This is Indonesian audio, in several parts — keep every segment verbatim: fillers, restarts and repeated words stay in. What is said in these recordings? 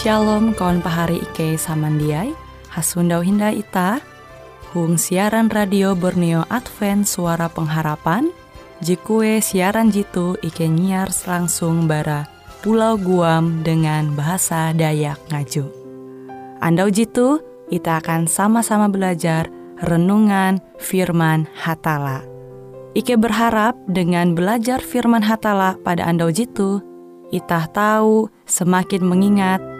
Shalom kawan pahari Ike Samandiai, Hasundau Hinda Ita, Hung siaran radio Borneo Advent Suara Pengharapan, Jikue siaran jitu Ike nyiar langsung bara Pulau Guam dengan bahasa Dayak Ngaju. Andau jitu, kita akan sama-sama belajar renungan firman Hatala. Ike berharap dengan belajar firman Hatala pada andau jitu, kita tahu semakin mengingat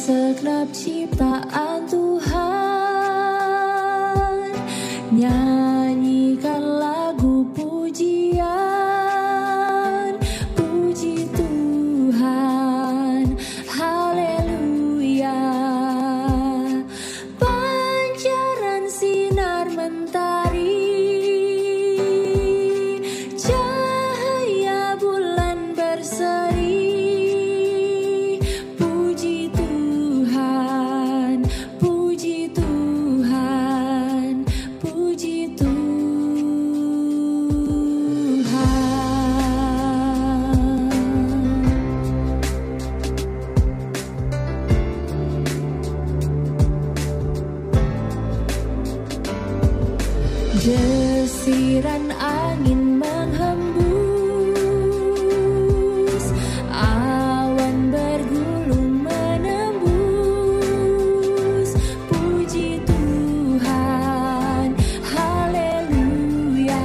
Sekelap ciptaan Tuhan, nyanyikan lagu pujian, puji Tuhan, haleluya. Pancaran sinar mentari, cahaya bulan berseri, desiran angin menghembus, awan bergulung menembus, puji Tuhan, haleluya.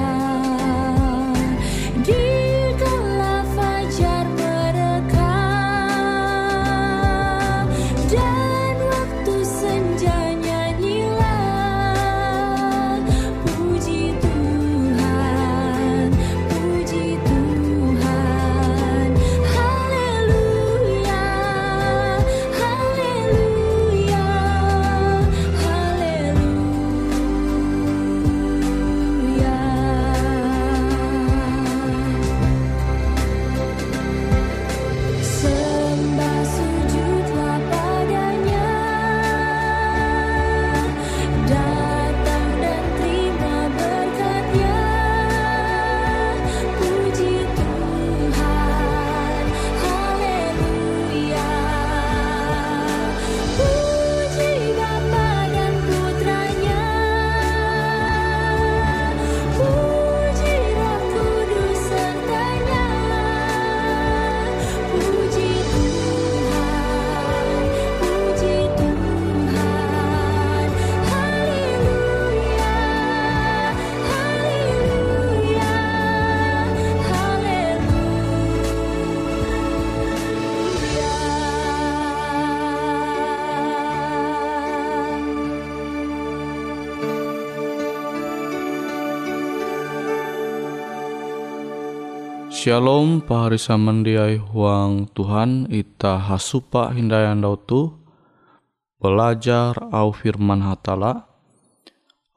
Dikala fajar merekam dan waktu senja nyanyilah, Shalom pahari samandiai huang Tuhan ita hasupa hindayan dautu belajar au firman Hatala.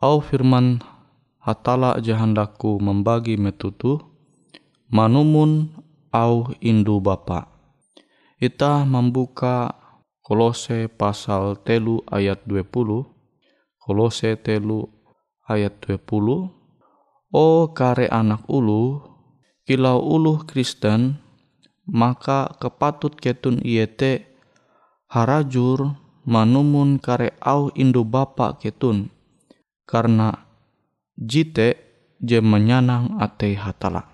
Au firman Hatala jahandaku membagi metutu manumun au indu Bapa. Ita membuka Kolose pasal telu ayat dua puluh. Kolose telu ayat dua puluh. O kare anak ulu, kilau uluh Kristen, maka kepatut ketun iete harajur manumun kare au indu Bapa ketun, karena jite je menyanang ate Hatala.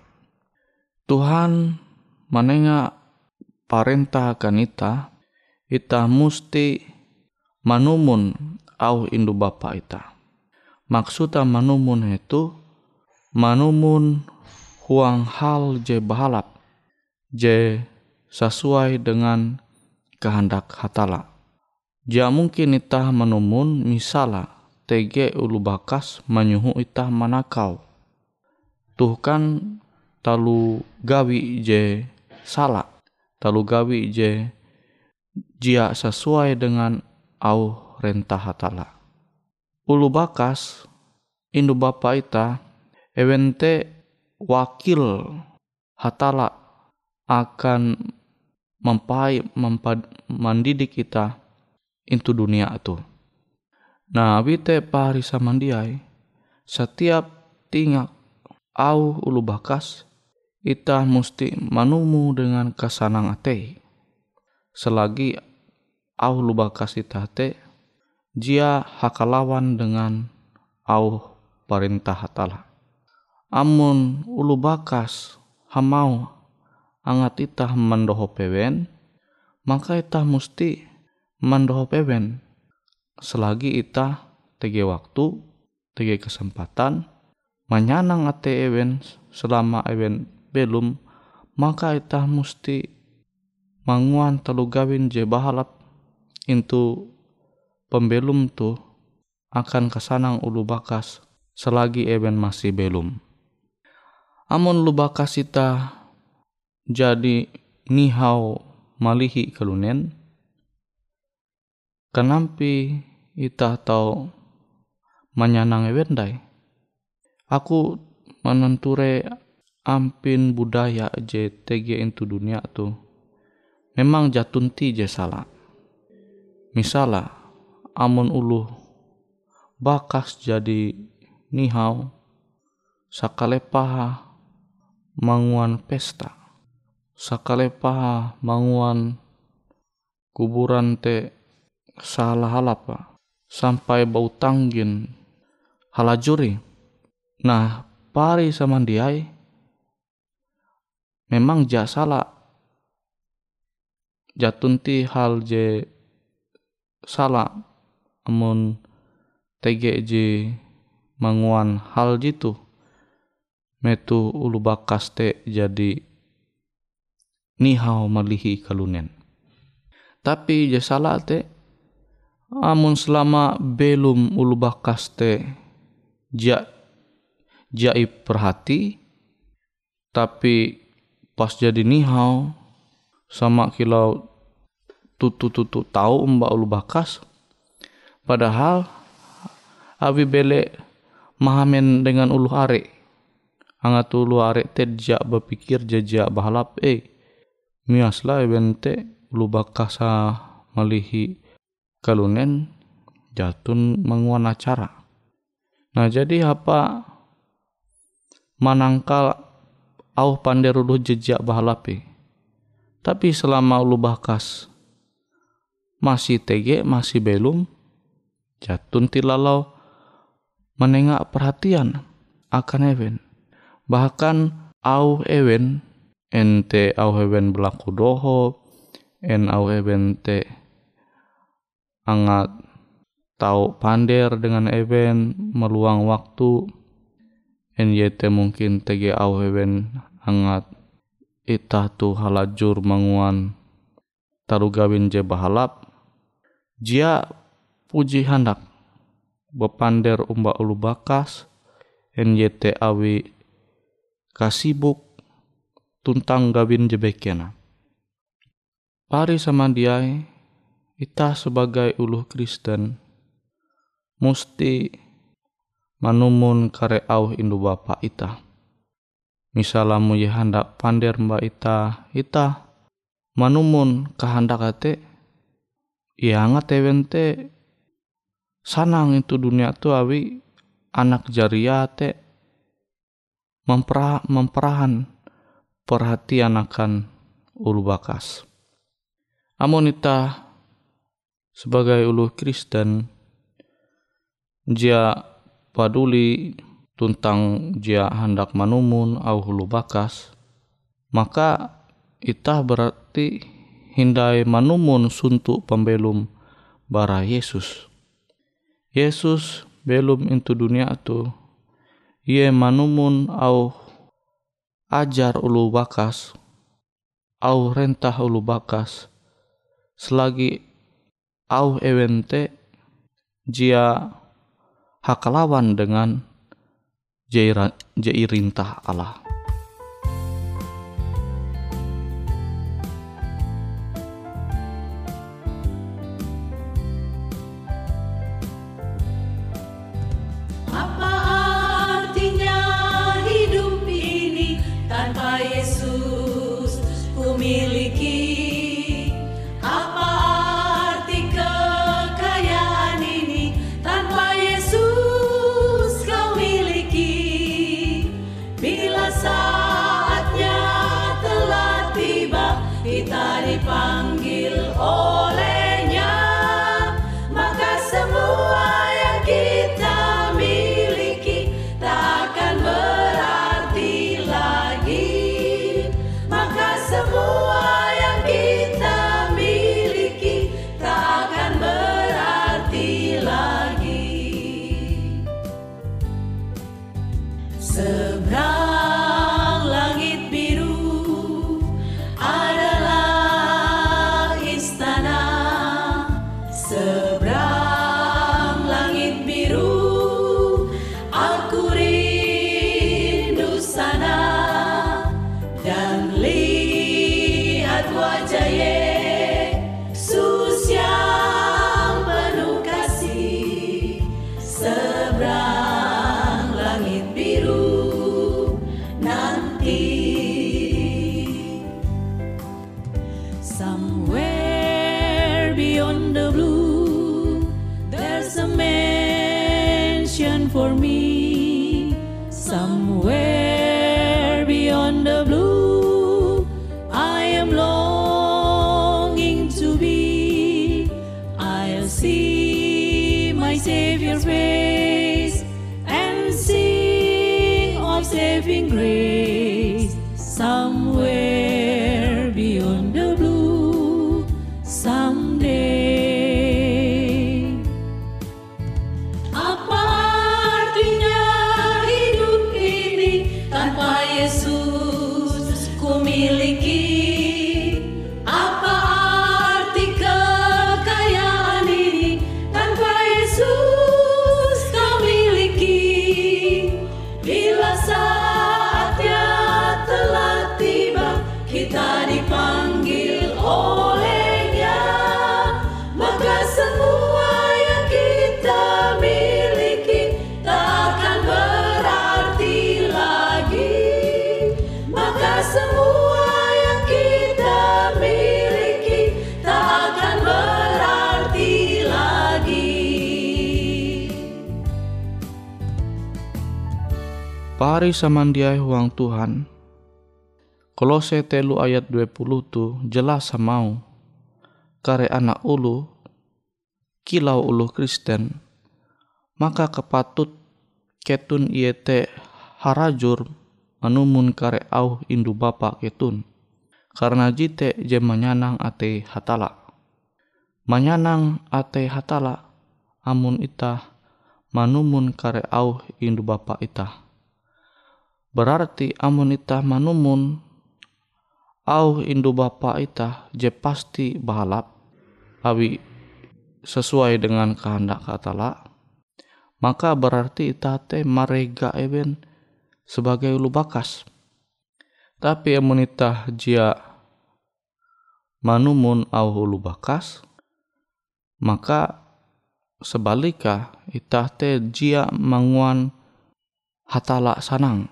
Tuhan menengah parentah kanita, ita musti manumun au indu bapa ita. Maksuda manumun itu manumun huang hal je bahalap, je sesuai dengan kehendak hatala. Ja mungkin itah manumun misala tege ulu bakas manyuhu itah manakau. Tuh kan talu gawi je salah, talu gawi je jia sesuai dengan au rentah hatala. Ulu bakas indu bapa ita ewente wakil hatala akan mempai mempad, mandidik kita into dunia itu. Nah wite paharisa mandiai setiap tingak au ulu bakas ita musti manumu dengan kasanang ate. Selagi au ulu bakas ita ate, jia hakalawan dengan au perintah hatala. Amun ulu bakas hamau angat ita mandoho pewen, maka ita musti mandoho pewen. Selagi ita tege waktu, tege kesempatan manyanang ate ewen, selama ewen belum, maka itah musti manguan telu gawin je bahalap itu pembelum tu akan kesanang ulu bakas selagi ewen masih belum. Amun ulu bakas itah jadi nihau malihi kelunen, kenampi itah tau manyanang ewen dai. Aku menenture ampin budaya J T G itu dunia tu memang jatunti je salah. Misalnya amun ulu bakas jadi nihau sakalepaha manguan pesta, sakalepaha manguan kuburan te salah halapa sampai bau tanggin halajuri. Nah, pari samandiai memang ja salah, jatunti hal je salah amun T G J manguan hal jitu metu ulu bakas te jadi nihau malihi kalunen. Tapi ja salah te amun selama belum ulu bakas te ja jai perhati, tapi pas jadi nihau sama kilau tutu-tutu tahu mbak ulu bakas, padahal abi bele mahamen dengan ulu are. Angat ulu are te jia berpikir jejak bahalap, eh miaslah bente ulu bakasa melihi kalunen jatun menguan acara. Nah jadi apa manangkal au panderuluh jejak bahalapi, tapi selama ulu bakas masih T G masih belum, jatun tilalau menengak perhatian akan ewen. Bahkan au ewen ente au ewen berlaku doho, en au ewen te angat tau pander dengan ewen meluang waktu. N Y T mungkin T G awewen angat itah tu halajur manguan taru gawin je bahalap, jia puji handak bepander umba ulu bakas. N Y T awi kasibuk tuntang gawin je bekena. Pari samandiai itah sebagai uluh Kristen musti manumun kare au indu bapa ita. Misalamu ye handak pander mba ita, ita manumun kahandak ate ya angat ewente sanang itu dunia tu awi anak jaria ate memperah, memperahan perhatian akan ulu bakas. Amun ita sebagai ulu Kristen jia paduli tuntang jia handak manumun au hulu bakas, maka itah berarti hindai manumun suntuk pembelum bara Yesus. Yesus belum into dunia tu, ia manumun au ajar ulu bakas, au rentah ulu bakas, selagi au ewente jia hakalawan dengan jai rintah Allah. Pari samandiai huang Tuhan. Kolose telu ayat dua puluh tu jelas samau. Kare anak ulu, kilau ulu Kristen, maka kepatut ketun iete harajur manumun kare au indu bapa ketun. Karena jite je manyanang ate hatala. Manyanang ate hatala amun itah manumun kare au indu bapa itah. Berarti amun itah manumun au indu bapa itah je pasti bahalap awi sesuai dengan kehendak katala, maka berarti itah te marega eben sebagai ulu bakas. Tapi amun itah jia manumun au ulu bakas, maka sebalika itah te jia manguan hatala sanang.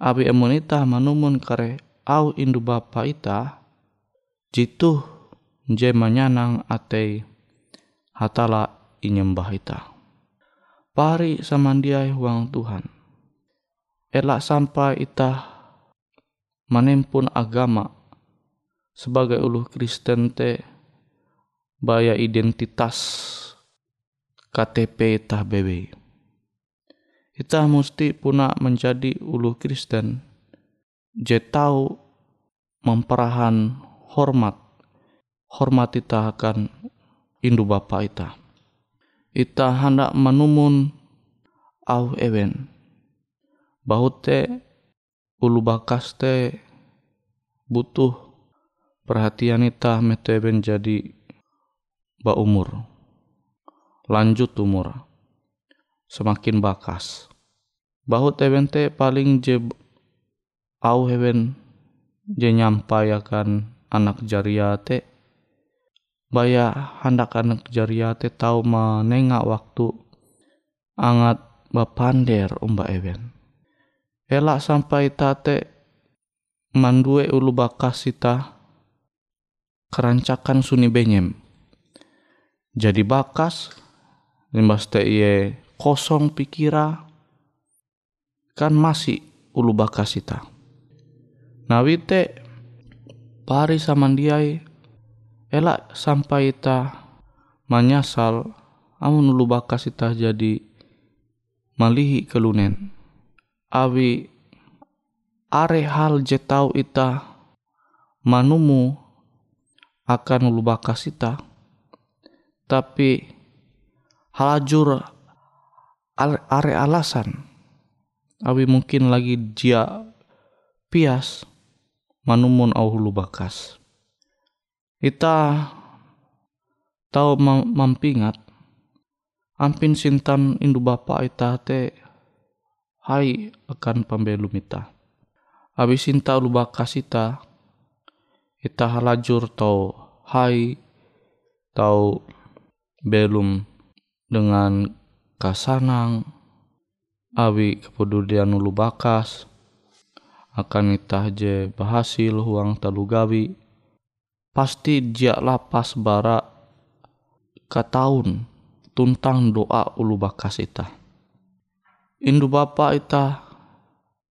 Abi amun itah manumun kare au indu bapa itah, jituh je manyanang atei hatala inyembah itah. Pari samandiai huang Tuhan. Elak sampai itah manempun agama sebagai uluh Kristen te baya identitas K T P itah bebe. Kita mesti puna menjadi ulu Kristen, je tau memperahan hormat, hormat kita akan indu bapa ita. Ita hendak menumun au ewen. Bahute ulu bakas te butuh perhatian ita meteben jadi ba umur. Lanjut umur. Semakin bakas. Bahut ewen te paling je au ewen je nyampayakan anak jaria te. Baya handak anak jaria te tau menengak waktu angat bapander umba ewen. Elak sampai tate mandue ulu bakas sita kerancakan suni benyem. Jadi bakas limbas te iye kosong pikira kan masih ulu bakas sita. Nawite pari samandiai elak sampai ita menyasal amun ulu bakas ita jadi malihi kelunen. Awi are hal jetau ita manumu akan ulu bakas ita. Tapi halajur are alasan. Awi mungkin lagi dia pias manumun au ulu bakas. Ita tau mampingat ampin sintan indu bapa ita te hai akan pembelum ita. Abis sinta ulu bakas ita, ita halajur tau hai tau belum dengan kasanang awi kepedulian ulu bakas akan ita je berhasil huang talugawi. Pasti dia lapas bara kataun tuntang doa ulu bakas ita. Indu bapa ita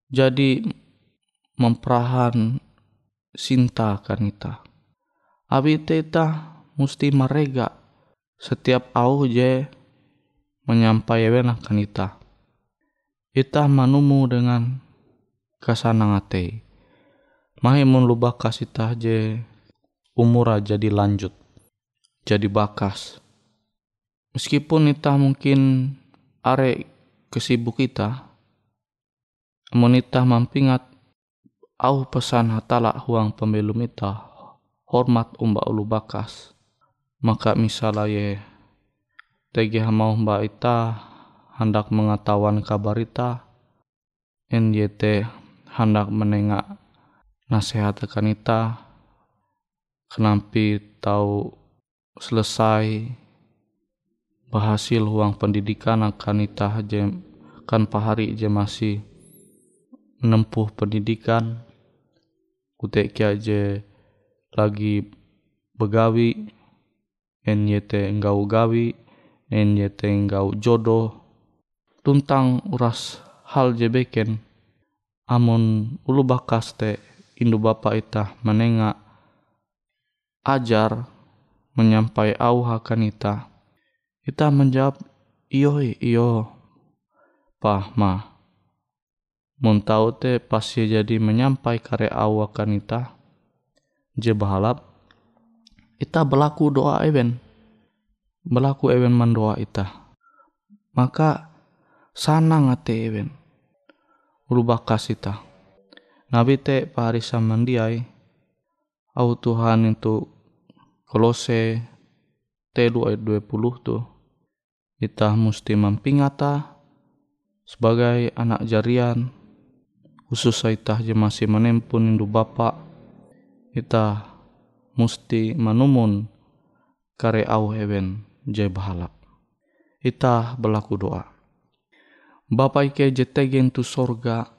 jadi memperahan sinta kan ita. Abite ita musti merega setiap au je menyampaikan akan ita. Ita manumu dengan kasanang ate. Mahimun ulu bakas ita je umur jadi lanjut, jadi bakas. Meskipun ita mungkin are kesibuk ita, amun ita mampingat au pesan hatala huang pembelum ita, hormat umba ulu bakas. Maka misalnya tegih mau mba ita hendak mengatawan kabar ita, N Y T hendak menengak nasihat akan ita. Kenampi tau selesai berhasil huang pendidikan akan itah jem kan pahari je masih menempuh pendidikan kutek aja lagi begawi N Y T enggau gawi N Y T enggau jodoh tuntang uras hal je beken amun ulu bakas te indu bapa itah menengak ajar menyampai au hakan ita. Ita menjawab iyo iyo pahma. Muntau te pasti jadi menyampai karya au hakan ita. Je bahalap ita berlaku doa ewen. Berlaku ewen mendoa ita. Maka sanang ate ewen. Ulu bakas ita. Nabi te parisa mandiai au Tuhan itu Kolose telu ayat dua puluh tu kita mesti mampingata sebagai anak jarian khusus kita je masih menempun indu bapa kita mesti manumun kare au heaven je bahalap kita berlaku doa bapa ike je tegen tu sorga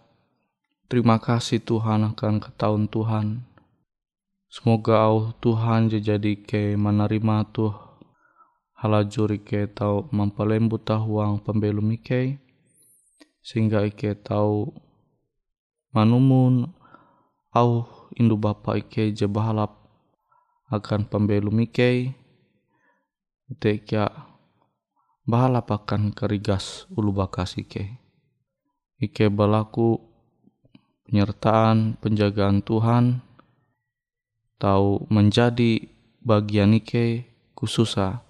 terima kasih Tuhan akan ketahuan Tuhan. Semoga au Tuhan jadi ke menerima tuh halajur ike tau mampalembut tahuang pembelum ike sehingga ike tau manumun au indu bapa ike je bahalap akan pembelum ike ike bahalap akan kerigas ulu bakas ike ike berlaku penyertaan penjagaan Tuhan tau menjadi bagian ike khususa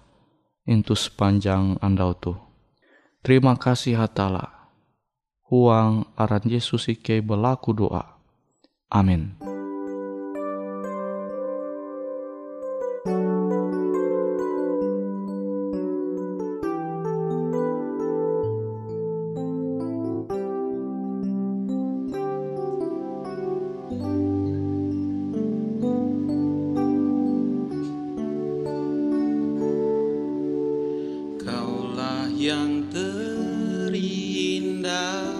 itu sepanjang andau tu. Terima kasih hatala. Huang aran Yesus ike belaku doa. Amin. Yang terindah,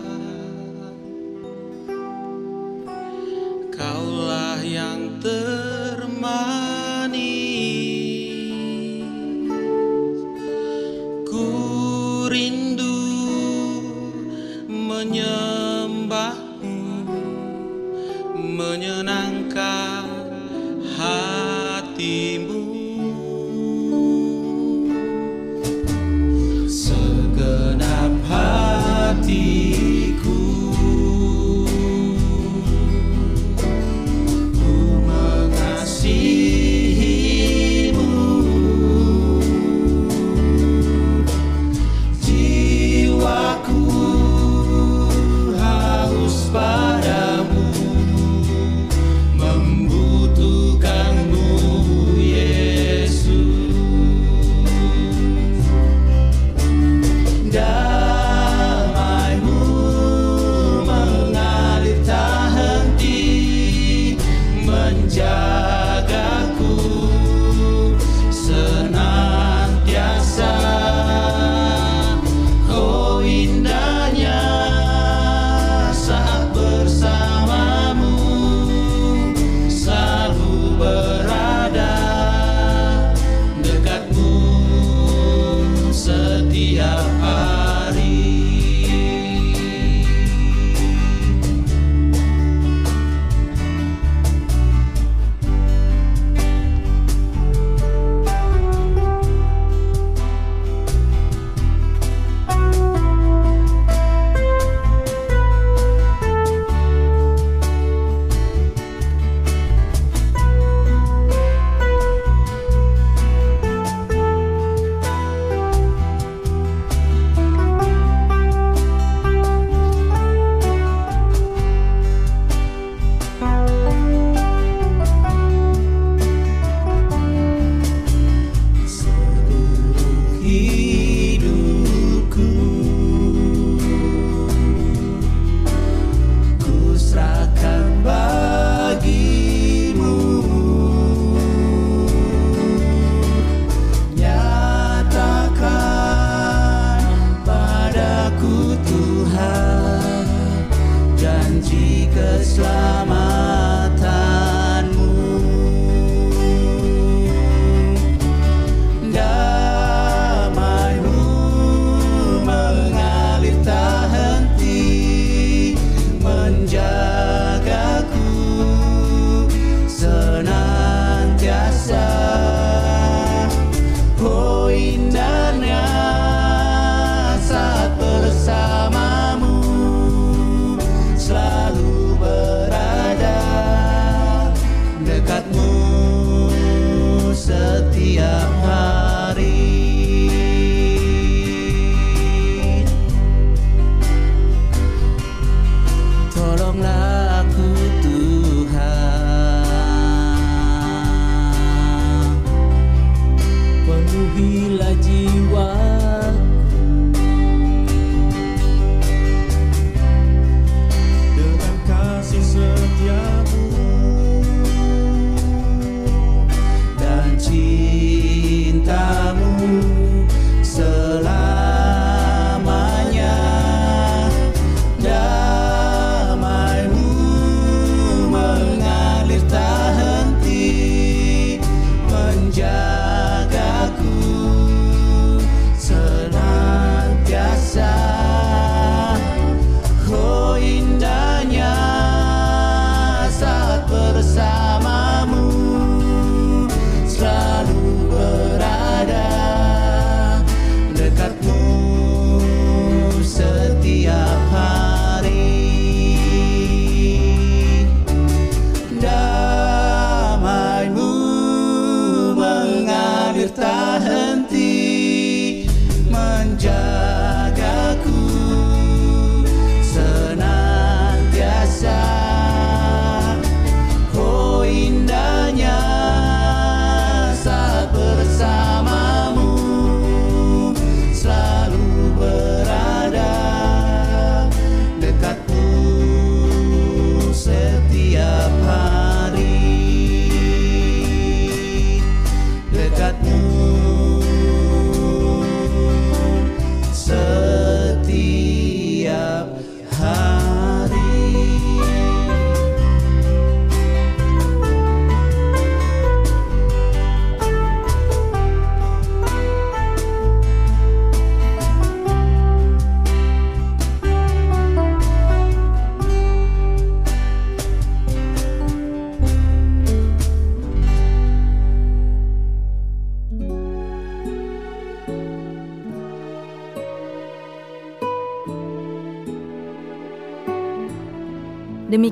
Kaulah yang termanis, ku rindu menyembahmu, menyenangkan hatimu.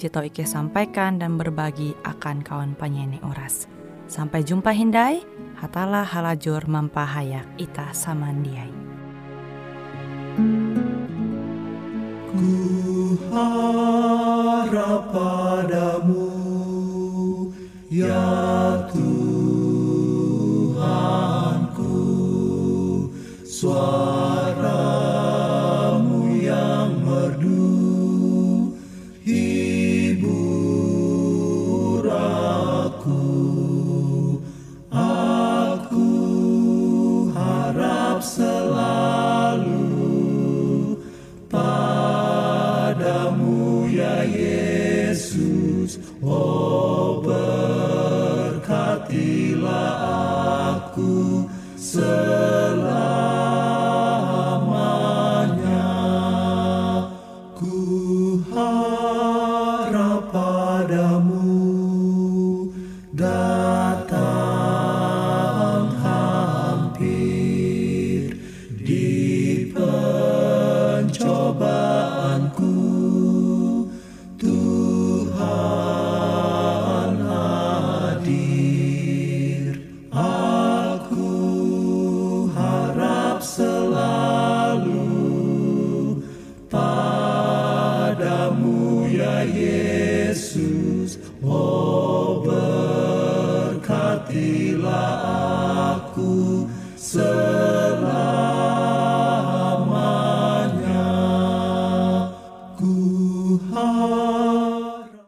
je tau Ike sampaikan dan berbagi akan kawan penyanyi Oras. Sampai jumpa hindai, hatalah halajur mampahayak Ita samandiai. Ku harap padamu, ya Tuhanku, suaramu yang merdu selalu padamu, ya Yesus. Oh, berkatilah aku selamanya. Ku harap padamu, datang hampir di pencobaanku, Tuhan hadir. Aku harap selalu padamu, ya Yesus. Oh, berkatilah aku selalu.